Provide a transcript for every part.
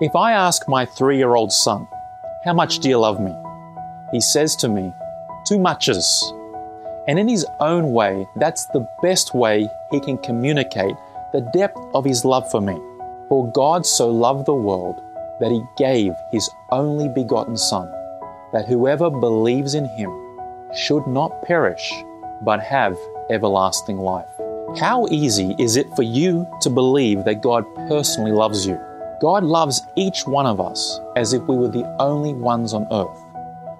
If I ask my 3-year-old son, how much do you love me? He says to me, too muches. And in his own way, that's the best way he can communicate the depth of his love for me. For God so loved the world that he gave his only begotten Son, that whoever believes in him should not perish, but have everlasting life. How easy is it for you to believe that God personally loves you? God loves each one of us as if we were the only ones on earth.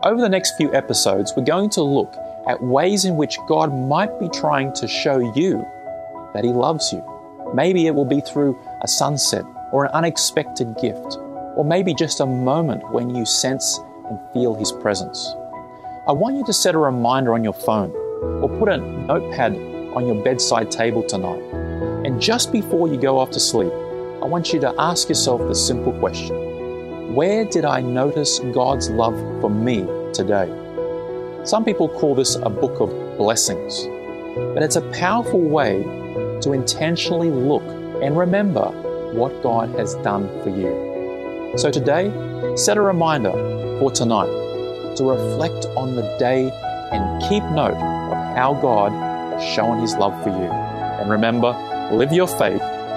Over the next few episodes, we're going to look at ways in which God might be trying to show you that he loves you. Maybe it will be through a sunset or an unexpected gift, or maybe just a moment when you sense and feel his presence. I want you to set a reminder on your phone or put a notepad on your bedside table tonight. And just before you go off to sleep, I want you to ask yourself the simple question, where did I notice God's love for me today? Some people call this a book of blessings, but it's a powerful way to intentionally look and remember what God has done for you. So today, set a reminder for tonight to reflect on the day and keep note of how God has shown his love for you. And remember, live your faith